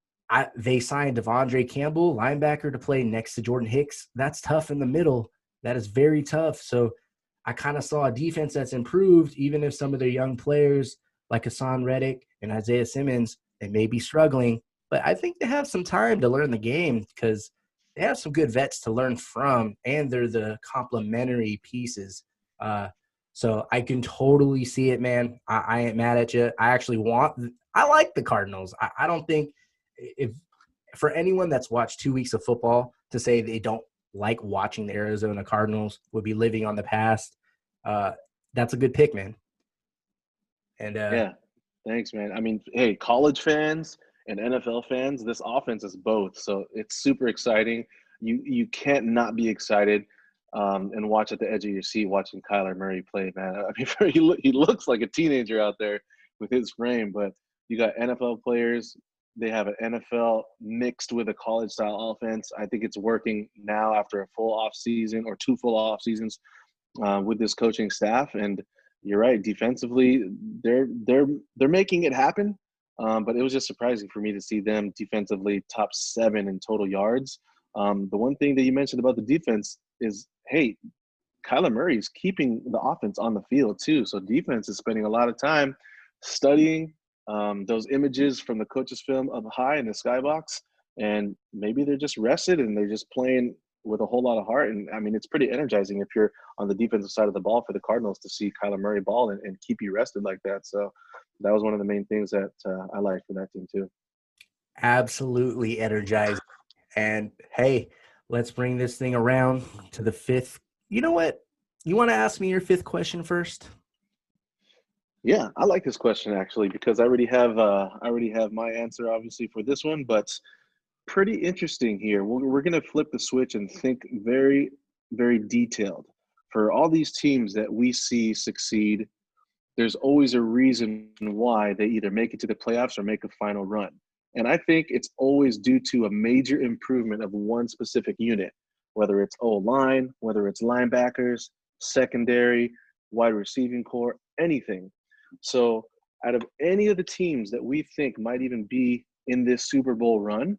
they signed Devondre Campbell, linebacker, to play next to Jordan Hicks. That's tough in the middle. That is very tough. So I kind of saw a defense that's improved, even if some of their young players like Hassan Reddick and Isaiah Simmons, they may be struggling. But I think they have some time to learn the game because they have some good vets to learn from, and they're the complementary pieces. So I can totally see it, man. I ain't mad at you. I like the Cardinals. I don't think if for anyone that's watched 2 weeks of football to say they don't like watching the Arizona Cardinals would be living on the past. That's a good pick, man. And yeah, thanks, man. I mean, hey, college fans and NFL fans, this offense is both. So it's super exciting. You can't not be excited and watch at the edge of your seat watching Kyler Murray play, man. I mean, he looks like a teenager out there with his frame, but you got NFL players. They have an NFL mixed with a college-style offense. I think it's working now after a full off season or 2 full off seasons with this coaching staff. And you're right, defensively, they're making it happen. But it was just surprising for me to see them defensively top 7 in total yards. The one thing that you mentioned about the defense is, hey, Kyler Murray is keeping the offense on the field too. So defense is spending a lot of time studying those images from the coach's film up high in the skybox. And maybe they're just rested and they're just playing with a whole lot of heart. And, I mean, it's pretty energizing if you're on the defensive side of the ball for the Cardinals to see Kyler Murray ball and keep you rested like that. So that was one of the main things that I liked for that team too. Absolutely energizing. And, hey, let's bring this thing around to the 5th. You know what? You want to ask me your 5th question first? Yeah, I like this question, actually, because I already have my answer, obviously, for this one. But pretty interesting here. We're going to flip the switch and think very, very detailed. For all these teams that we see succeed, there's always a reason why they either make it to the playoffs or make a final run. And I think it's always due to a major improvement of one specific unit, whether it's O-line, whether it's linebackers, secondary, wide receiving core, anything. So out of any of the teams that we think might even be in this Super Bowl run,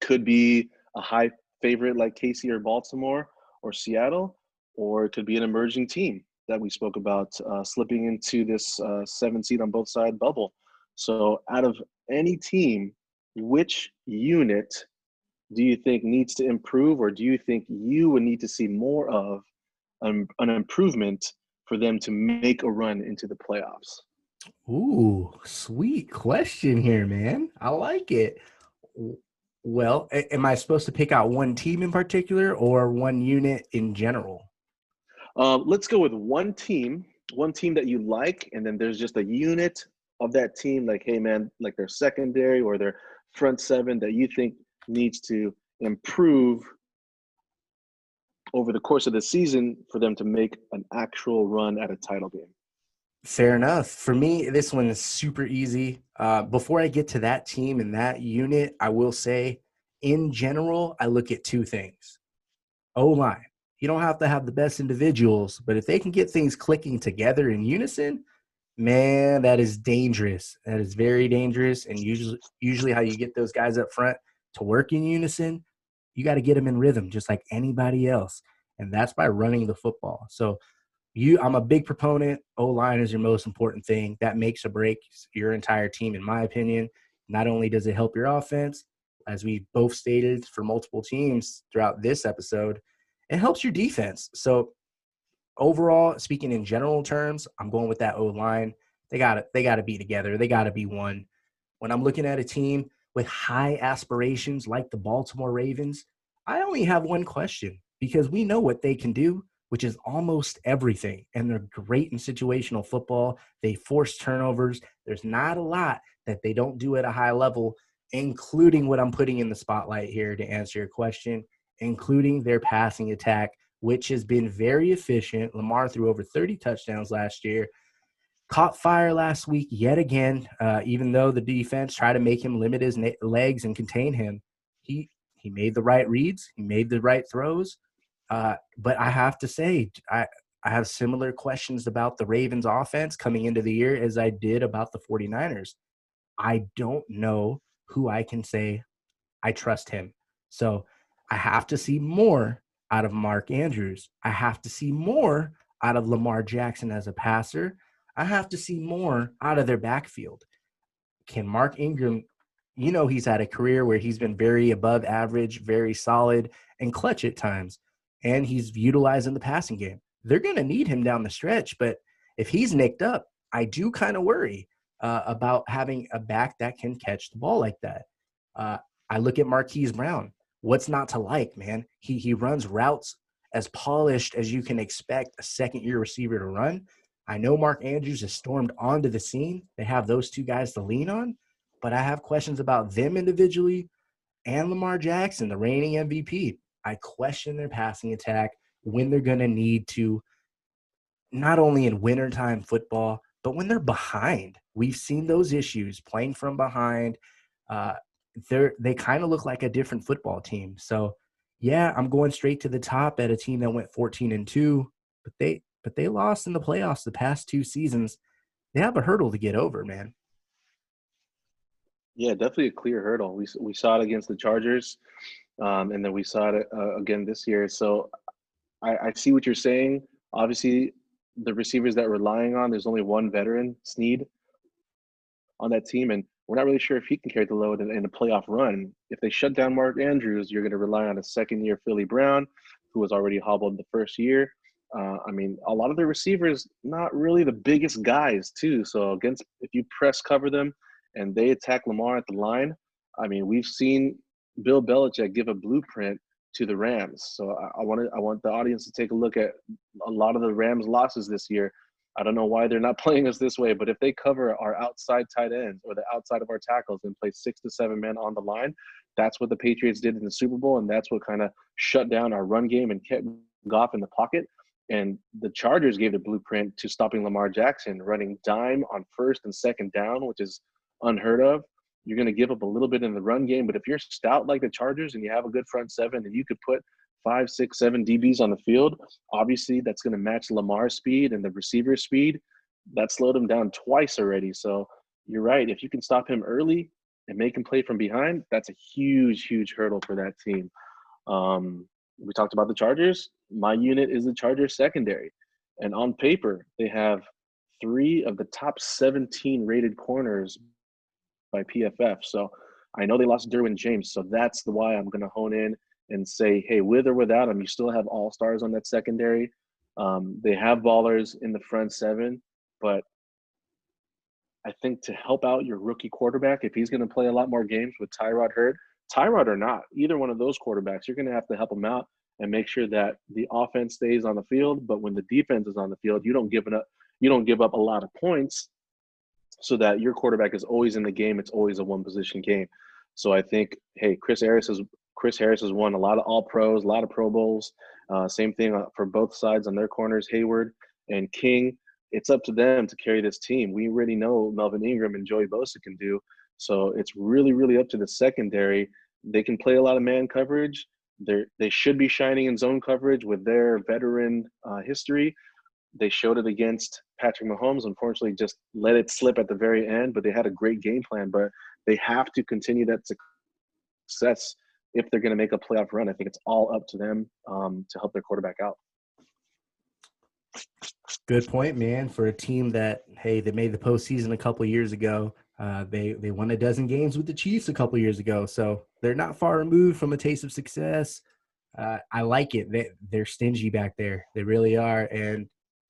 could be a high favorite like KC or Baltimore or Seattle, or it could be an emerging team that we spoke about slipping into this seven seed on both side bubble. So out of any team, which unit do you think needs to improve, or do you think you would need to see more of an improvement for them to make a run into the playoffs? Ooh, sweet question here, man. I like it. Well, am I supposed to pick out one team in particular or one unit in general? Let's go with one team that you like, and then there's just a unit of that team, like, hey, man, like their secondary or their front seven that you think needs to improve over the course of the season for them to make an actual run at a title game. Fair enough. For me, this one is super easy. Before I get to that team and that unit, I will say, in general, I look at two things. O-line. You don't have to have the best individuals, but if they can get things clicking together in unison, man, that is dangerous. That is very dangerous, and usually how you get those guys up front to work in unison, you got to get them in rhythm just like anybody else, and that's by running the football. So I'm a big proponent. O-line is your most important thing. That makes or breaks your entire team, in my opinion. Not only does it help your offense, as we both stated for multiple teams throughout this episode, it helps your defense. So overall, speaking in general terms, I'm going with that O-line. They gotta be together. They got to be one. When I'm looking at a team with high aspirations like the Baltimore Ravens, I only have one question, because we know what they can do, which is almost everything. And they're great in situational football. They force turnovers. There's not a lot that they don't do at a high level, including what I'm putting in the spotlight here to answer your question, including their passing attack, which has been very efficient. Lamar threw over 30 touchdowns last year. Caught fire last week yet again, even though the defense tried to make him limit his legs and contain him. He made the right reads. He made the right throws. But I have to say, I have similar questions about the Ravens offense coming into the year as I did about the 49ers. I don't know who I can say I trust him. So I have to see more out of Mark Andrews. I have to see more out of Lamar Jackson as a passer. I have to see more out of their backfield. Can Mark Ingram, you know, he's had a career where he's been very above average, very solid, and clutch at times, and he's utilizing the passing game. They're going to need him down the stretch, but if he's nicked up, I do kind of worry about having a back that can catch the ball like that. I look at Marquise Brown. What's not to like, man? He runs routes as polished as you can expect a second-year receiver to run. I know Mark Andrews has stormed onto the scene. They have those two guys to lean on, but I have questions about them individually and Lamar Jackson, the reigning MVP. I question their passing attack, when they're going to need to, not only in wintertime football, but when they're behind. We've seen those issues playing from behind. They kind of look like a different football team. So, yeah, I'm going straight to the top at a team that went 14-2, but they lost in the playoffs the past two seasons. They have a hurdle to get over, man. Yeah, definitely a clear hurdle. We saw it against the Chargers, and then we saw it again this year. So I see what you're saying. Obviously, the receivers that we're relying on, there's only one veteran, Sneed, on that team, and we're not really sure if he can carry the load in a playoff run. If they shut down Mark Andrews, you're going to rely on a second-year Philly Brown, who was already hobbled the first year. A lot of the receivers, not really the biggest guys, too. So, if you press cover them and they attack Lamar at the line, we've seen Bill Belichick give a blueprint to the Rams. So, I want the audience to take a look at a lot of the Rams' losses this year. I don't know why they're not playing us this way, but if they cover our outside tight ends or the outside of our tackles and play 6 to 7 men on the line, that's what the Patriots did in the Super Bowl, and that's what kind of shut down our run game and kept Goff in the pocket. And the Chargers gave the blueprint to stopping Lamar Jackson, running dime on first and second down, which is unheard of. You're going to give up a little bit in the run game, but if you're stout like the Chargers and you have a good front seven and you could put five, six, seven DBs on the field. Obviously, that's going to match Lamar's speed and the receiver's speed. That slowed him down twice already. So you're right. If you can stop him early and make him play from behind, that's a huge, huge hurdle for that team. We talked about the Chargers. My unit is the Chargers secondary. And on paper, they have three of the top 17 rated corners by PFF. So I know they lost Derwin James. So that's the why I'm going to hone in and say, hey, with or without him, you still have all-stars on that secondary. They have ballers in the front seven. But I think to help out your rookie quarterback, if he's going to play a lot more games with Tyrod Hurd, Tyrod or not, either one of those quarterbacks, you're going to have to help him out and make sure that the offense stays on the field. But when the defense is on the field, you don't give up a lot of points so that your quarterback is always in the game. It's always a one-position game. So I think, hey, Chris Harris has won a lot of All-Pros, a lot of Pro Bowls. Same thing for both sides on their corners, Hayward and King. It's up to them to carry this team. We already know Melvin Ingram and Joey Bosa can do. So it's really, really up to the secondary. They can play a lot of man coverage. They should be shining in zone coverage with their veteran history. They showed it against Patrick Mahomes. Unfortunately, just let it slip at the very end, but they had a great game plan. But they have to continue that success if they're going to make a playoff run. I think it's all up to them to help their quarterback out. Good point, man. For a team that, hey, they made the postseason a couple of years ago. They won a dozen games with the Chiefs a couple of years ago. So they're not far removed from a taste of success. I like it. They're stingy back there. They really are. And,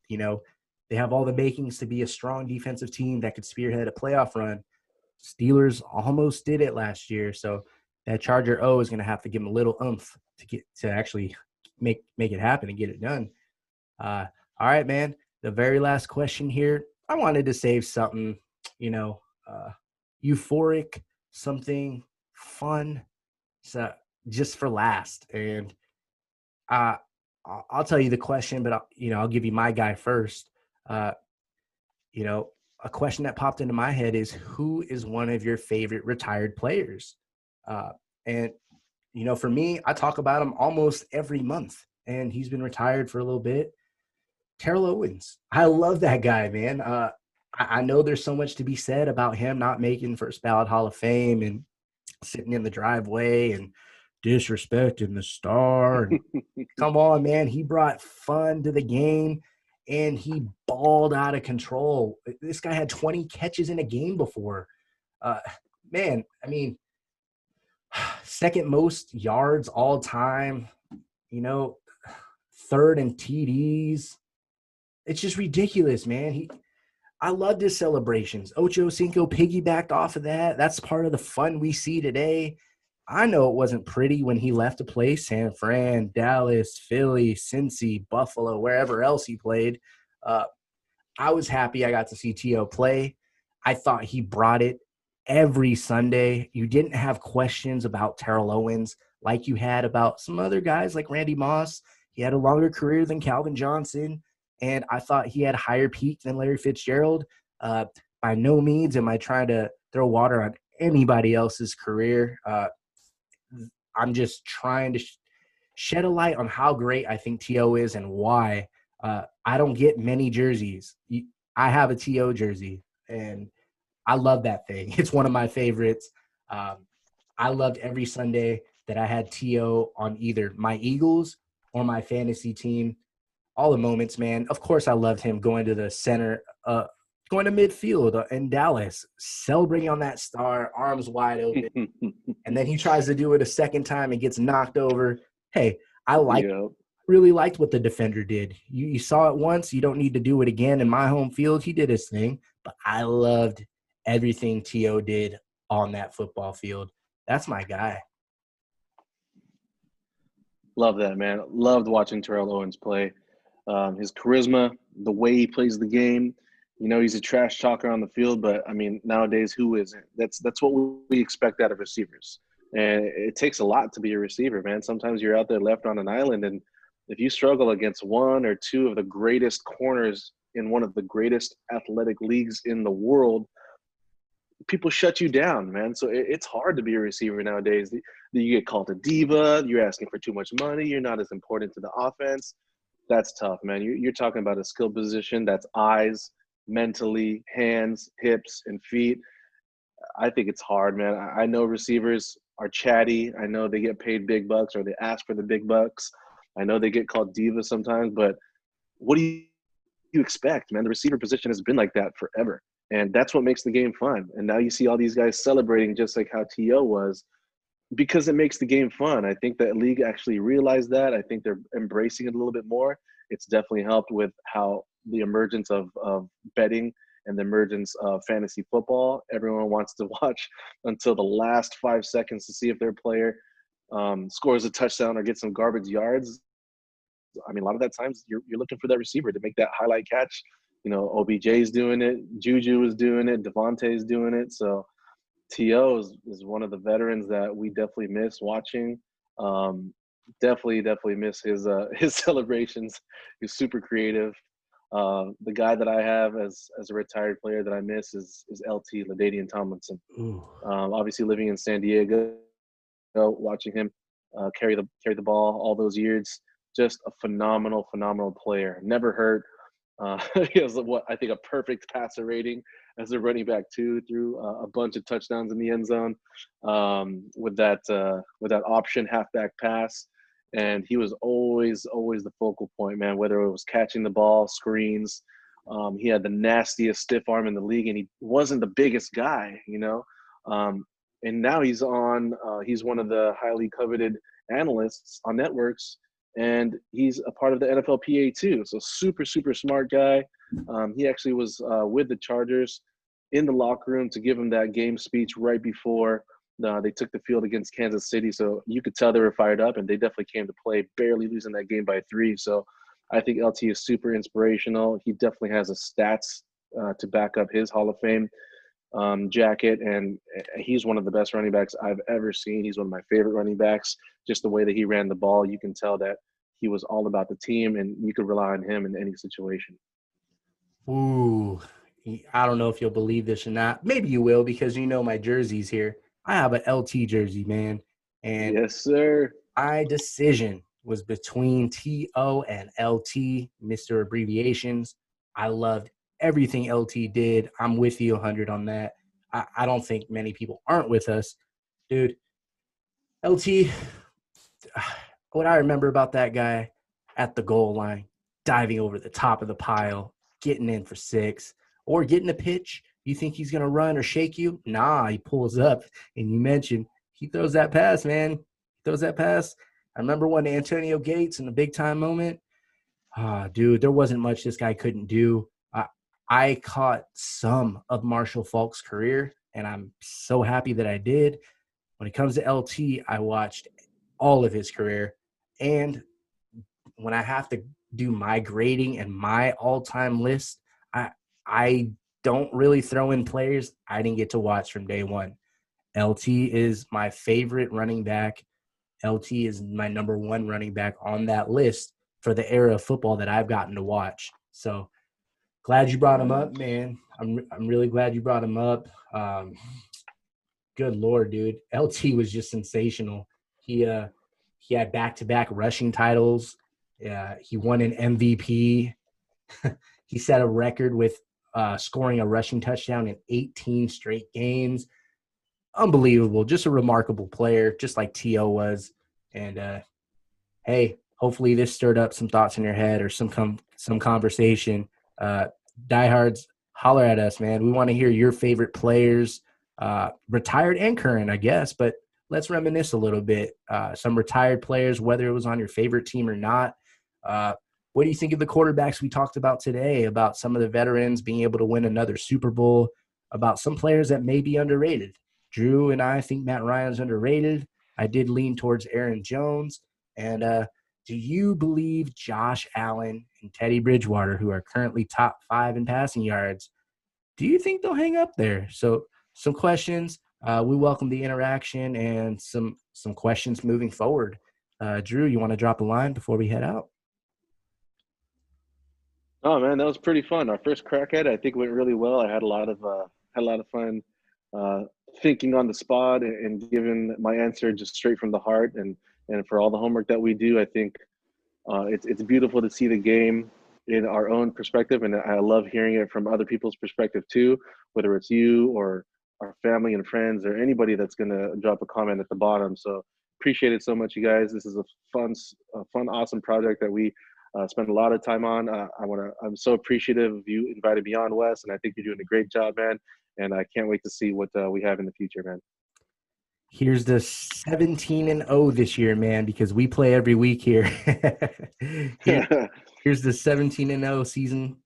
you know, they have all the makings to be a strong defensive team that could spearhead a playoff run. Steelers almost did it last year. So that Charger O is going to have to give them a little oomph to actually make it happen and get it done. All right, man. The very last question here. I wanted to save something, you know, euphoric, something fun, so just for last. And I'll tell you the question, but I'll give you my guy first. A question that popped into my head is, who is one of your favorite retired players? And for me, I talk about him almost every month, and he's been retired for a little bit. Terrell Owens. I love that guy, man. I know there's so much to be said about him not making first ballot Hall of Fame and sitting in the driveway and disrespecting the star. And come on, man. He brought fun to the game, and he balled out of control. This guy had 20 catches in a game before. Second most yards all time, third in TDs. It's just ridiculous, man. I loved his celebrations. Ocho Cinco piggybacked off of that. That's part of the fun we see today. I know it wasn't pretty when he left to play San Fran, Dallas, Philly, Cincy, Buffalo, wherever else he played. I was happy I got to see T.O. play. I thought he brought it every Sunday. You didn't have questions about Terrell Owens like you had about some other guys like Randy Moss. He had a longer career than Calvin Johnson. And I thought he had a higher peak than Larry Fitzgerald. By no means am I trying to throw water on anybody else's career. I'm just trying to shed a light on how great I think T.O. is and why. I don't get many jerseys. I have a T.O. jersey, and I love that thing. It's one of my favorites. I loved every Sunday that I had T.O. on either my Eagles or my fantasy team. All the moments, man. Of course, I loved him going to the center, going to midfield in Dallas, celebrating on that star, arms wide open. And then he tries to do it a second time and gets knocked over. Hey, really liked what the defender did. You saw it once. You don't need to do it again. In my home field, he did his thing. But I loved everything T.O. did on that football field. That's my guy. Love that, man. Loved watching Terrell Owens play. His charisma, the way he plays the game. He's a trash talker on the field, but, nowadays, who isn't? That's what we expect out of receivers. And it takes a lot to be a receiver, man. Sometimes you're out there left on an island, and if you struggle against one or two of the greatest corners in one of the greatest athletic leagues in the world, people shut you down, man. So it's hard to be a receiver nowadays. You get called a diva. You're asking for too much money. You're not as important to the offense. That's tough, man. You're talking about a skill position that's eyes, mentally, hands, hips, and feet. I think it's hard, man. I know receivers are chatty. I know they get paid big bucks or they ask for the big bucks. I know they get called diva sometimes, but what do you expect, man? The receiver position has been like that forever, and that's what makes the game fun. And now you see all these guys celebrating just like how T.O. was, because it makes the game fun. I think that league actually realized that. I think they're embracing it a little bit more. It's definitely helped with how the emergence of betting and the emergence of fantasy football. Everyone wants to watch until the last 5 seconds to see if their player scores a touchdown or gets some garbage yards. I mean, a lot of that times you're looking for that receiver to make that highlight catch. You know, OBJ's doing it. Juju is doing it. Devontae's doing it. So T.O. is one of the veterans that we definitely miss watching. Definitely miss his celebrations. He's super creative. The guy that I have as a retired player that I miss is LT, LaDainian Tomlinson. Obviously living in San Diego, watching him carry the ball all those years. Just a phenomenal player. Never hurt. He has I think a perfect passer rating as a running back too. Threw a bunch of touchdowns in the end zone with that option halfback pass, and he was always the focal point, man. Whether it was catching the ball, screens, he had the nastiest stiff arm in the league, and he wasn't the biggest guy, you know. And now he's one of the highly coveted analysts on networks. And he's a part of the NFLPA too, so super smart guy. He actually was with the Chargers in the locker room to give him that game speech right before they took the field against Kansas City. So you could tell they were fired up, and they definitely came to play, barely losing that game by 3. So I think LT is super inspirational. He definitely has the stats to back up his Hall of Fame jacket, and he's one of the best running backs I've ever seen. He's one of my favorite running backs. Just the way that he ran the ball, you can tell that he was all about the team, and you could rely on him in any situation. Ooh, I don't know if you'll believe this or not. Maybe you will, because you know my jersey's here. I have an LT jersey, man. And yes, sir. My decision was between T.O. and LT, Mr. Abbreviations. I loved everything LT did. I'm with you 100 on that. I don't think many people aren't with us. Dude, LT, what I remember about that guy at the goal line, diving over the top of the pile, getting in for 6, or getting a pitch. You think he's going to run or shake you? Nah, he pulls up, and you mentioned he throws that pass, man. He throws that pass. I remember one to Antonio Gates in a big-time moment. Dude, there wasn't much this guy couldn't do. I caught some of Marshall Faulk's career, and I'm so happy that I did. When it comes to LT, I watched all of his career. And when I have to do my grading and my all-time list, I don't really throw in players I didn't get to watch from day one. LT is my favorite running back. LT is my number one running back on that list for the era of football that I've gotten to watch. So glad you brought him up, man. I'm really glad you brought him up. Good Lord, dude. LT was just sensational. He had back-to-back rushing titles. He won an MVP. He set a record with scoring a rushing touchdown in 18 straight games. Unbelievable. Just a remarkable player, just like T.O. was. And, hey, hopefully this stirred up some thoughts in your head or some conversation. Diehards, holler at us, man. We want to hear your favorite players, retired and current, I guess, but let's reminisce a little bit. Some retired players, whether it was on your favorite team or not. What do you think of the quarterbacks we talked about today, about some of the veterans being able to win another Super Bowl, about some players that may be underrated? Drew and I think Matt Ryan's underrated. I did lean towards Aaron Jones. And do you believe Josh Allen and Teddy Bridgewater, who are currently top 5 in passing yards, do you think they'll hang up there? So some questions. We welcome the interaction and some questions moving forward. Drew, you want to drop a line before we head out? Oh, man, that was pretty fun. Our first crack at it, I think, went really well. I had a lot of fun thinking on the spot and giving my answer just straight from the heart. And for all the homework that we do, I think it's beautiful to see the game in our own perspective. And I love hearing it from other people's perspective too, whether it's you or our family and friends or anybody that's going to drop a comment at the bottom. So appreciate it so much, you guys. This is a fun, awesome project that we spend a lot of time on. I'm so appreciative of you invited me on, Wes, and I think you're doing a great job, man. And I can't wait to see what we have in the future, man. Here's the 17-0 this year, man, because we play every week here. Here's the 17-0 season.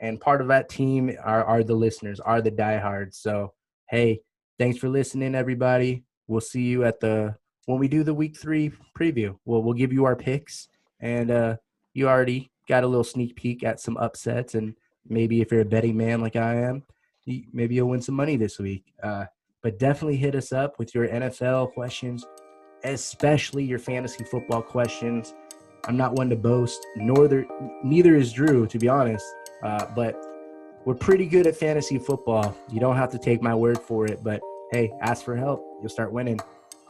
And part of that team are the listeners, are the diehards. So, hey, thanks for listening, everybody. We'll see you when we do the week 3 preview. We'll give you our picks. And you already got a little sneak peek at some upsets. And maybe if you're a betting man like I am, maybe you'll win some money this week. But definitely hit us up with your NFL questions, especially your fantasy football questions. I'm not one to boast, neither is Drew, to be honest. But we're pretty good at fantasy football. You don't have to take my word for it. But, hey, ask for help. You'll start winning.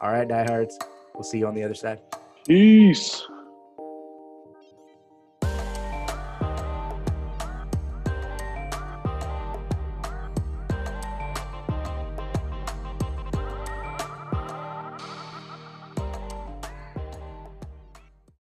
All right, diehards. We'll see you on the other side. Peace.